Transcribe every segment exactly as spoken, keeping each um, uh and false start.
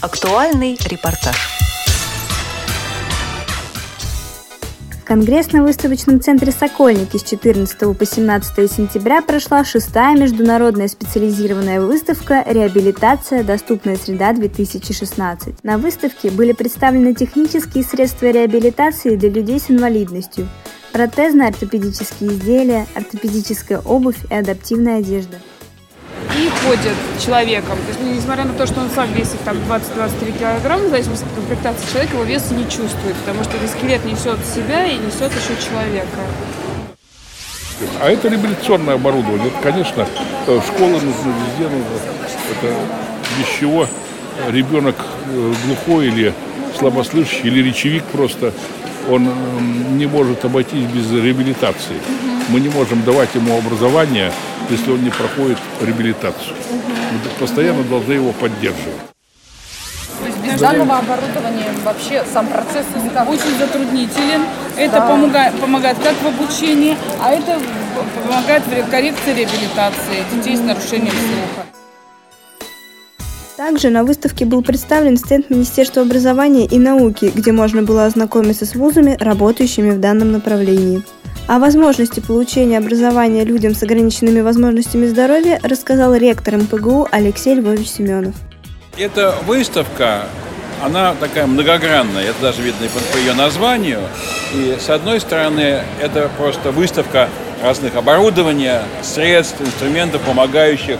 Актуальный репортаж. В Конгрессно-выставочном центре «Сокольники» с четырнадцатого по семнадцатое сентября прошла шестая международная специализированная выставка «Реабилитация. Доступная среда-две тысячи шестнадцать». На выставке были представлены технические средства реабилитации для людей с инвалидностью, протезно-ортопедические изделия, ортопедическая обувь и адаптивная одежда. И ходит человеком. То есть, несмотря на то, что он сам весит там двадцать-двадцать три килограмма, в зависимости от комплектации человека, его вес не чувствует, потому что этот скелет несет себя и несет еще человека. А это реабилитационное оборудование. Это, конечно, школа нужна, везде нужна. Это без чего ребенок глухой или слабослышащий, или речевик просто, он не может обойтись без реабилитации. Угу. Мы не можем давать ему образование, если он не проходит реабилитацию. Угу. Мы постоянно угу. должны его поддерживать. То есть без да. данного оборудования вообще сам процесс никак... очень затруднителен. Это да. помогает, помогает как в обучении, а это помогает в коррекции реабилитации детей угу. с нарушением слуха. Также на выставке был представлен стенд Министерства образования и науки, где можно было ознакомиться с вузами, работающими в данном направлении. О возможности получения образования людям с ограниченными возможностями здоровья рассказал ректор эм пэ гэ у Алексей Львович Семенов. Эта выставка, она такая многогранная, это даже видно по ее названию. И с одной стороны, это просто выставка разных оборудования, средств, инструментов, помогающих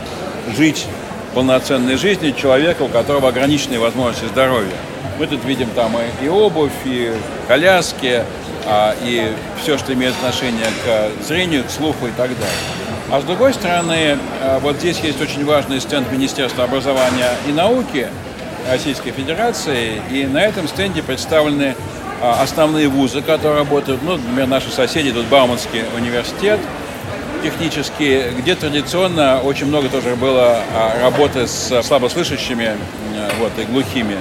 жить полноценной жизни человека, у которого ограниченные возможности здоровья. Мы тут видим там и, и обувь, и коляски, а, и все, что имеет отношение к зрению, к слуху и так далее. А с другой стороны, вот здесь есть очень важный стенд Министерства образования и науки Российской Федерации, и на этом стенде представлены основные вузы, которые работают, ну, например, наши соседи, тут Бауманский университет, технически, где традиционно очень много тоже было работы с слабослышащими вот, и глухими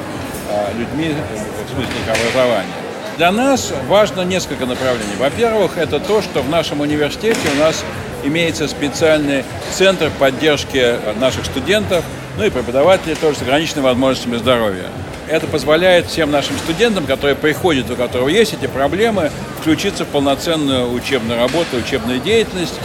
людьми в смысле образования. Для нас важно несколько направлений. Во-первых, это то, что в нашем университете у нас имеется специальный центр поддержки наших студентов, ну и преподавателей тоже с ограниченными возможностями здоровья. Это позволяет всем нашим студентам, которые приходят, у которых есть эти проблемы, включиться в полноценную учебную работу, учебную деятельность.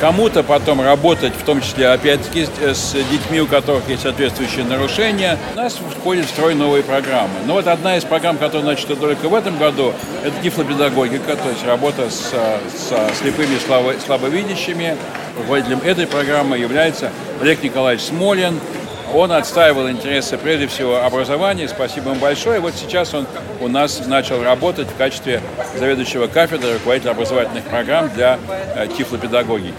Кому-то потом работать, в том числе, опять-таки, с детьми, у которых есть соответствующие нарушения. У нас входит в строй новые программы. Но вот одна из программ, которая начата только в этом году, это тифлопедагогика, то есть работа с, со слепыми и слабовидящими. Руководителем этой программы является Олег Николаевич Смолин. Он отстаивал интересы, прежде всего, образования. Спасибо ему большое. И вот сейчас он у нас начал работать в качестве заведующего кафедры, руководителя образовательных программ для тифлопедагогики.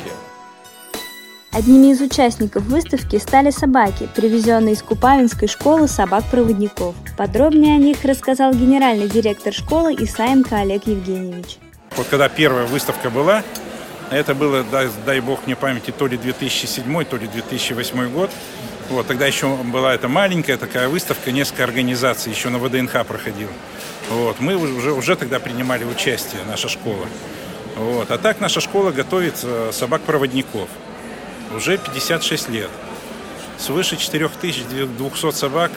Одними из участников выставки стали собаки, привезенные из Купавинской школы собак-проводников. Подробнее о них рассказал генеральный директор школы Исаенко Олег Евгеньевич. Вот когда первая выставка была, это было, дай, дай бог мне памяти, то ли две тысячи седьмой, то ли две тысячи восьмой год. Вот, тогда еще была эта маленькая такая выставка, несколько организаций, еще на вэ дэ эн ха проходила. Вот, мы уже, уже тогда принимали участие, наша школа. Вот, а так наша школа готовит собак-проводников. Уже пятьдесят шесть лет. Свыше четыре тысячи двести собак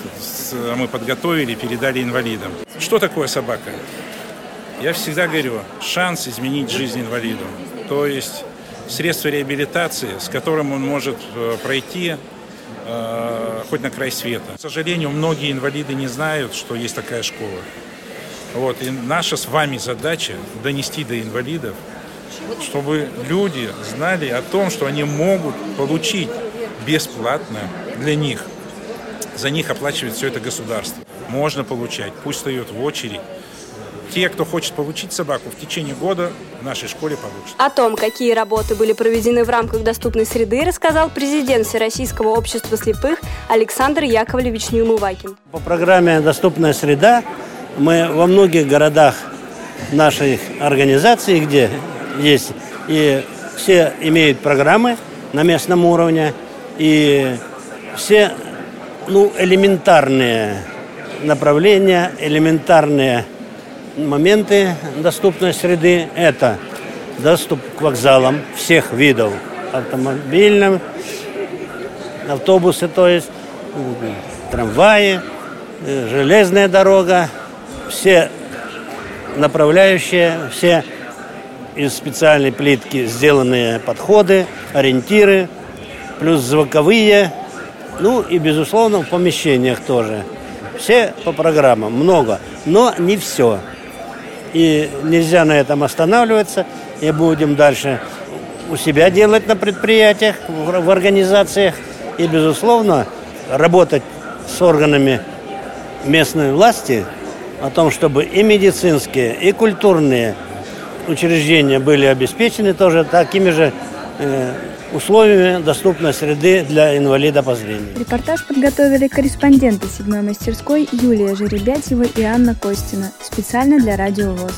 мы подготовили и передали инвалидам. Что такое собака? Я всегда говорю, шанс изменить жизнь инвалиду. То есть средство реабилитации, с которым он может пройти хоть на край света. К сожалению, многие инвалиды не знают, что есть такая школа. Вот. И наша с вами задача донести до инвалидов, чтобы люди знали о том, что они могут получить бесплатно для них. За них оплачивает все это государство. Можно получать, пусть встают в очередь. Те, кто хочет получить собаку, в течение года в нашей школе получат. О том, какие работы были проведены в рамках доступной среды, рассказал президент Всероссийского общества слепых Александр Яковлевич Неумывакин. По программе «Доступная среда» мы во многих городах нашей организации, где есть, и все имеют программы на местном уровне, и все ну, элементарные направления, элементарные моменты доступной среды – это доступ к вокзалам всех видов, автомобильным, автобусы, то есть, трамваи, железная дорога, все направляющие, все из специальной плитки сделанные подходы, ориентиры, плюс звуковые, ну и, безусловно, в помещениях тоже. Все по программам, много, но не все. И нельзя на этом останавливаться, и будем дальше у себя делать на предприятиях, в организациях, и, безусловно, работать с органами местной власти о том, чтобы и медицинские, и культурные учреждения были обеспечены тоже такими же э, условиями доступной среды для инвалида по зрению. Репортаж подготовили корреспонденты седьмой мастерской Юлия Жеребятьева и Анна Костина специально для Радио ВОС.